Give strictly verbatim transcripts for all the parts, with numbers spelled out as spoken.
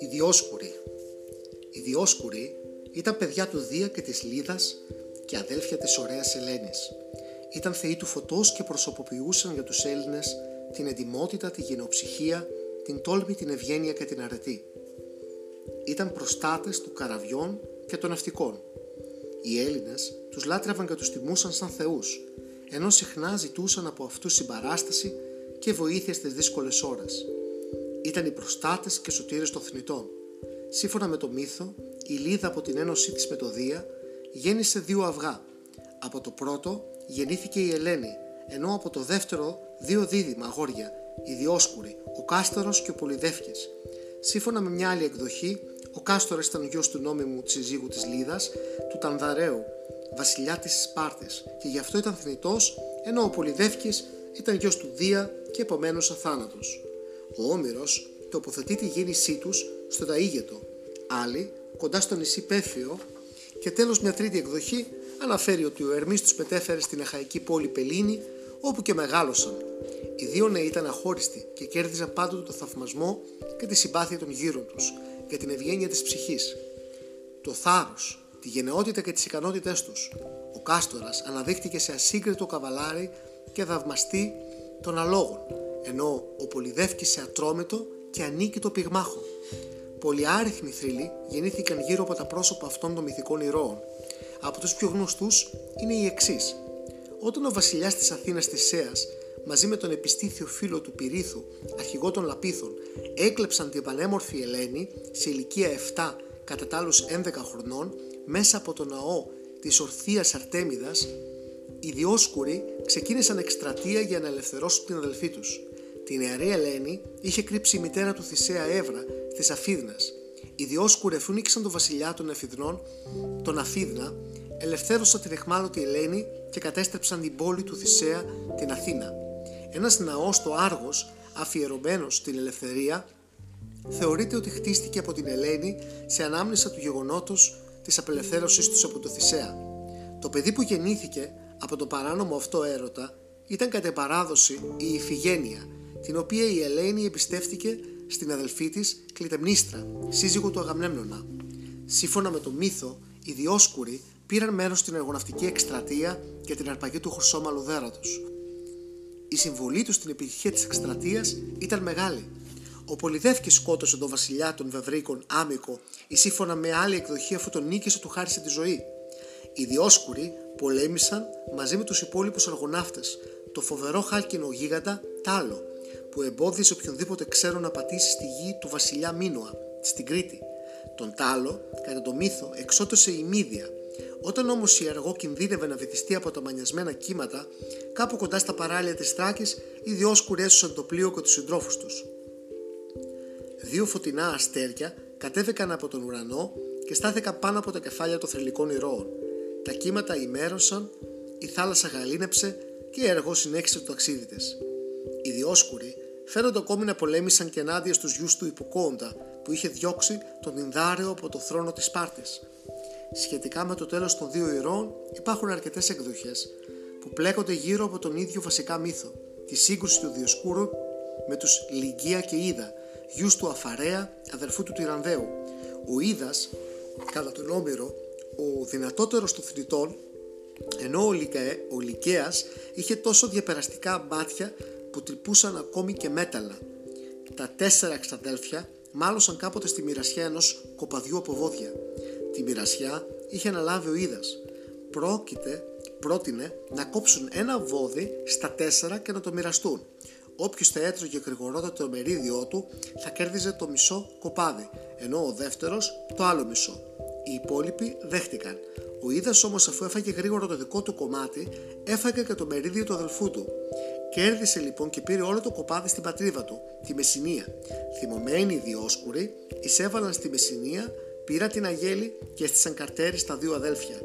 Οι Διόσκουροι. Οι Διόσκουροι ήταν παιδιά του Δία και της Λήδας και αδέλφια της ωραίας Ελένης. Ήταν θεοί του φωτός και προσωποποιούσαν για τους Έλληνες την εντιμότητα, τη γενοψυχία, την τόλμη, την ευγένεια και την αρετή. Ήταν προστάτες του καραβιών και των ναυτικών. Οι Έλληνες τους λάτρευαν και τους τιμούσαν σαν θεούς, ενώ συχνά ζητούσαν από αυτούς συμπαράσταση και βοήθεια στις δύσκολες ώρες. Ήταν οι προστάτες και σωτήρες των θνητών. Σύμφωνα με το μύθο, η Λήδα από την ένωσή της με το Δία γέννησε δύο αυγά. Από το πρώτο γεννήθηκε η Ελένη, ενώ από το δεύτερο δύο δίδυμα αγόρια, οι Διόσκουροι, ο Κάστορος και ο Πολυδεύκης. Σύμφωνα με μια άλλη εκδοχή, ο Κάστορας ήταν γιος του νόμιμου συζύγου της Λήδας, του Τανδαρέου, βασιλιά της Σπάρτης, και γι' αυτό ήταν θνητός, ενώ ο Πολυδεύκης ήταν γιος του Δία και επομένως αθάνατος. Ο Όμηρος τοποθετεί τη γέννησή τους στο Ταΐγετο, άλλη κοντά στο νησί Πέφυο, και τέλος μια τρίτη εκδοχή αναφέρει ότι ο Ερμής τους μετέφερε στην αχαϊκή πόλη Πελίνη, όπου και μεγάλωσαν. Οι δύο νέοι ήταν αχώριστοι και κέρδιζαν πάντοτε το θαυμασμό και τη συμπάθεια των γύρων τους για την ευγένεια της ψυχής, το θάρρος, τη γενναιότητα και τις ικανότητές τους. Ο Κάστορας αναδείχτηκε σε ασύγκριτο καβαλάρι και θαυμαστή των αλόγων, ενώ ο Πολυδεύκης σε ατρόμητο και ανίκητο πυγμάχο. Πολυάριθμοι θρύλοι γεννήθηκαν γύρω από τα πρόσωπα αυτών των μυθικών ηρώων. Από τους πιο γνωστούς είναι οι εξής. Όταν ο βασιλιάς της Αθήνας Θησέας μαζί με τον επιστήθιο φίλο του Πυρίθου, αρχηγό των Λαπίθων, έκλεψαν την πανέμορφη Ελένη σε ηλικία εφτά κατά τάλους έντεκα χρονών μέσα από το ναό της ορθίας Αρτέμιδας, οι Διόσκουροι ξεκίνησαν εκστρατεία για να ελευθερώσουν την αδελφή τους. Την νεαρή Ελένη είχε κρύψει η μητέρα του Θησέα Εύρα της Αφίδνας. Οι Διόσκουροι, αφού νίκησαν τον βασιλιά των Αφιδνών, τον Αφίδνα, ελευθέρωσαν την αιχμάλωτη Ελένη και κατέστρεψαν την πόλη του Θησέα, την Αθήνα. Ένας ναός στο Άργος, αφιερωμένος στην ελευθερία, θεωρείται ότι χτίστηκε από την Ελένη σε ανάμνηση του γεγονότος της απελευθέρωσής τους από το Θησέα. Το παιδί που γεννήθηκε από το παράνομο αυτό έρωτα ήταν κατ' επαράδοση η Ιφιγένεια, την οποία η Ελένη εμπιστεύτηκε στην αδελφή της Κλυταιμνήστρα, σύζυγο του Αγαμέμνονα. Σύμφωνα με το μύθο, οι Διόσκουροι πήραν μέρος στην αργοναυτική εκστρατεία για την αρπαγή του χρυσόμαλου δέρατος. Η συμβολή του στην επιτυχία της εκστρατείας ήταν μεγάλη. Ο Πολυδεύκης σκότωσε τον βασιλιά των Βεβρύκων Άμικο, ή σύμφωνα με άλλη εκδοχή, αφού τον νίκησε του χάρισε τη ζωή. Οι Διόσκουροι πολέμησαν μαζί με τους υπόλοιπους αργοναύτες το φοβερό χάλκινο γίγαντα Τάλο, που εμπόδιζε οποιονδήποτε ξένο να πατήσει στη γη του βασιλιά Μίνωα, στην Κρήτη. Τον Τάλο, κατά το μύθο, εξώτωσε η Μύδια. Όταν όμως η Αργό κινδύνευε να βυθιστεί από τα μανιασμένα κύματα, κάπου κοντά στα παράλια της Θράκης, οι Διόσκουροι έσωσαν το πλοίο και τους συντρόφους τους. Δύο φωτεινά αστέρια κατέβηκαν από τον ουρανό και στάθηκαν πάνω από τα κεφάλια των θρυλικών ηρώων. Τα κύματα ημέρωσαν, η θάλασσα γαλήνεψε και η Αργό συνέχισε το ταξίδι της. Οι Διόσκουροι φαίνονται ακόμη να πολέμησαν και ενάντια στους γιους του Υποκόοντα, που είχε διώξει τον Τυνδάρεο από το θρόνο της Σπάρτης. Σχετικά με το τέλος των δύο ηρώων υπάρχουν αρκετές εκδοχές που πλέκονται γύρω από τον ίδιο βασικά μύθο, τη σύγκρουση του Διοσκούρου με τους Λυγκαία και Είδα, γιους του Αφαρέα, αδερφού του Τυρανδαίου. Ο Ίδας, κατά τον Όμηρο, ο δυνατότερος των θνητών, ενώ ο Λυγκαίας είχε τόσο διαπεραστικά μάτια που τρυπούσαν ακόμη και μέταλλα. Τα τέσσερα εξαδέλφια μάλωσαν κάποτε στη μοιρασιά ενός κοπαδιού από βόδια. Τη μοιρασιά είχε αναλάβει ο Ίδας. Πρόκειται, πρότεινε να κόψουν ένα βόδι στα τέσσερα και να το μοιραστούν. Όποιος θα έτρωγε γρηγορότερα το μερίδιό του θα κέρδιζε το μισό κοπάδι, ενώ ο δεύτερος το άλλο μισό. Οι υπόλοιποι δέχτηκαν. Ο Ίδας όμως, αφού έφαγε γρήγορα το δικό του κομμάτι, έφαγε και το μερίδιο του αδελφού του. Κέρδισε λοιπόν και πήρε όλο το κοπάδι στην πατρίδα του, τη Μεσσηνία. Θυμωμένοι οι Διόσκουροι εισέβαλαν στη Μεσσηνία, πήραν την Αγέλη και έστησαν καρτέρι στα δύο αδέλφια.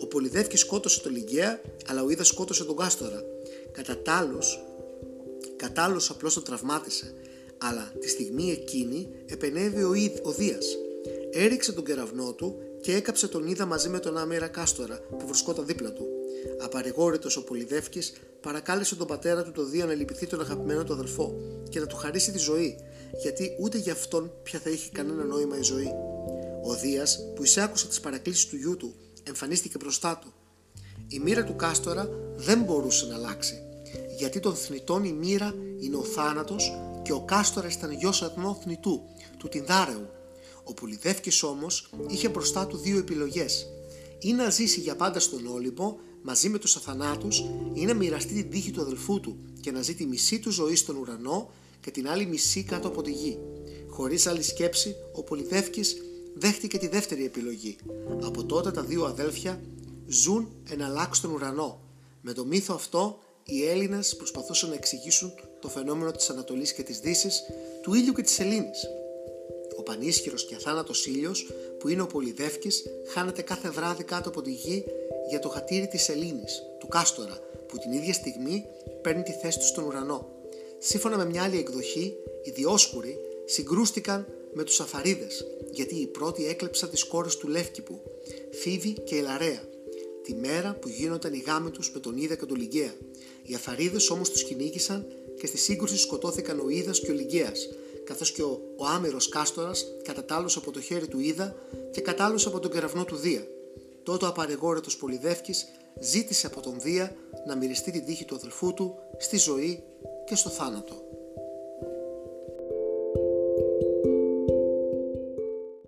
Ο Πολυδεύκης σκότωσε τον Λυγκαία, αλλά ο Ίδας σκότωσε τον Κάστορα. Κατά Τάλως, κατάλως απλώς τον τραυμάτισε, αλλά τη στιγμή εκείνη επενέβη ο, Ιδ, ο Δίας. Έριξε τον κεραυνό του και έκαψε τον Είδα μαζί με τον άμυρα Κάστορα που βρισκόταν δίπλα του. Απαρηγόρητος ο Πολυδεύκης παρακάλεσε τον πατέρα του το Δία να λυπηθεί τον αγαπημένο του αδελφό και να του χαρίσει τη ζωή, γιατί ούτε για αυτόν πια θα είχε κανένα νόημα η ζωή. Ο Δίας, που εισάκουσε τις παρακλήσεις του γιού του, εμφανίστηκε μπροστά του. Η μοίρα του Κάστορα δεν μπορούσε να αλλάξει, γιατί τον θνητών η μοίρα είναι ο θάνατος και ο Κάστορας ήταν γιος ατμών θνητού, του Τυνδαρέου. Ο Πολυδεύκης όμως είχε μπροστά του δύο επιλογές: ή να ζήσει για πάντα στον Όλυμπο μαζί με τους αθανάτους, ή να μοιραστεί την τύχη του αδελφού του και να ζει τη μισή του ζωή στον ουρανό και την άλλη μισή κάτω από τη γη. Χωρίς άλλη σκέψη, ο Πολυδεύκης δέχτηκε τη δεύτερη επιλογή. Από τότε τα δύο αδέλφια ζουν εν αλλάξει τον ουρανό. Με το μύθο αυτό, οι Έλληνες προσπαθούσαν να εξηγήσουν το φαινόμενο της Ανατολής και της Δύσης, του ήλιου και της σελήνης. Ο πανίσχυρος και αθάνατος ήλιος, που είναι ο Πολυδεύκης, χάνεται κάθε βράδυ κάτω από τη γη για το χατήρι της σελήνης, του Κάστορα, που την ίδια στιγμή παίρνει τη θέση του στον ουρανό. Σύμφωνα με μια άλλη εκδοχή, οι Διόσκουροι συγκρούστηκαν με τους Αφαρίδες, γιατί οι πρώτοι έκλεψαν τις κόρες του Λεύκηπου, Φίβη και η Λαρέα, τη μέρα που γίνονταν οι γάμοι τους με τον Είδα και τον Λυγκαία. Οι Αφαρίδες όμως τους κυνήγησαν και στη σύγκρουση σκοτώθηκαν ο Ίδας και ο Λυγκαίας, καθώς και ο, ο άμυρος Κάστορας κατατάλωσε από το χέρι του Είδα και κατάλωσε από τον κεραυνό του Δία. Τότε ο απαρηγόρητος Πολυδεύκης ζήτησε από τον Δία να μοιραστεί την τύχη του αδελφού του στη ζωή και στο θάνατο.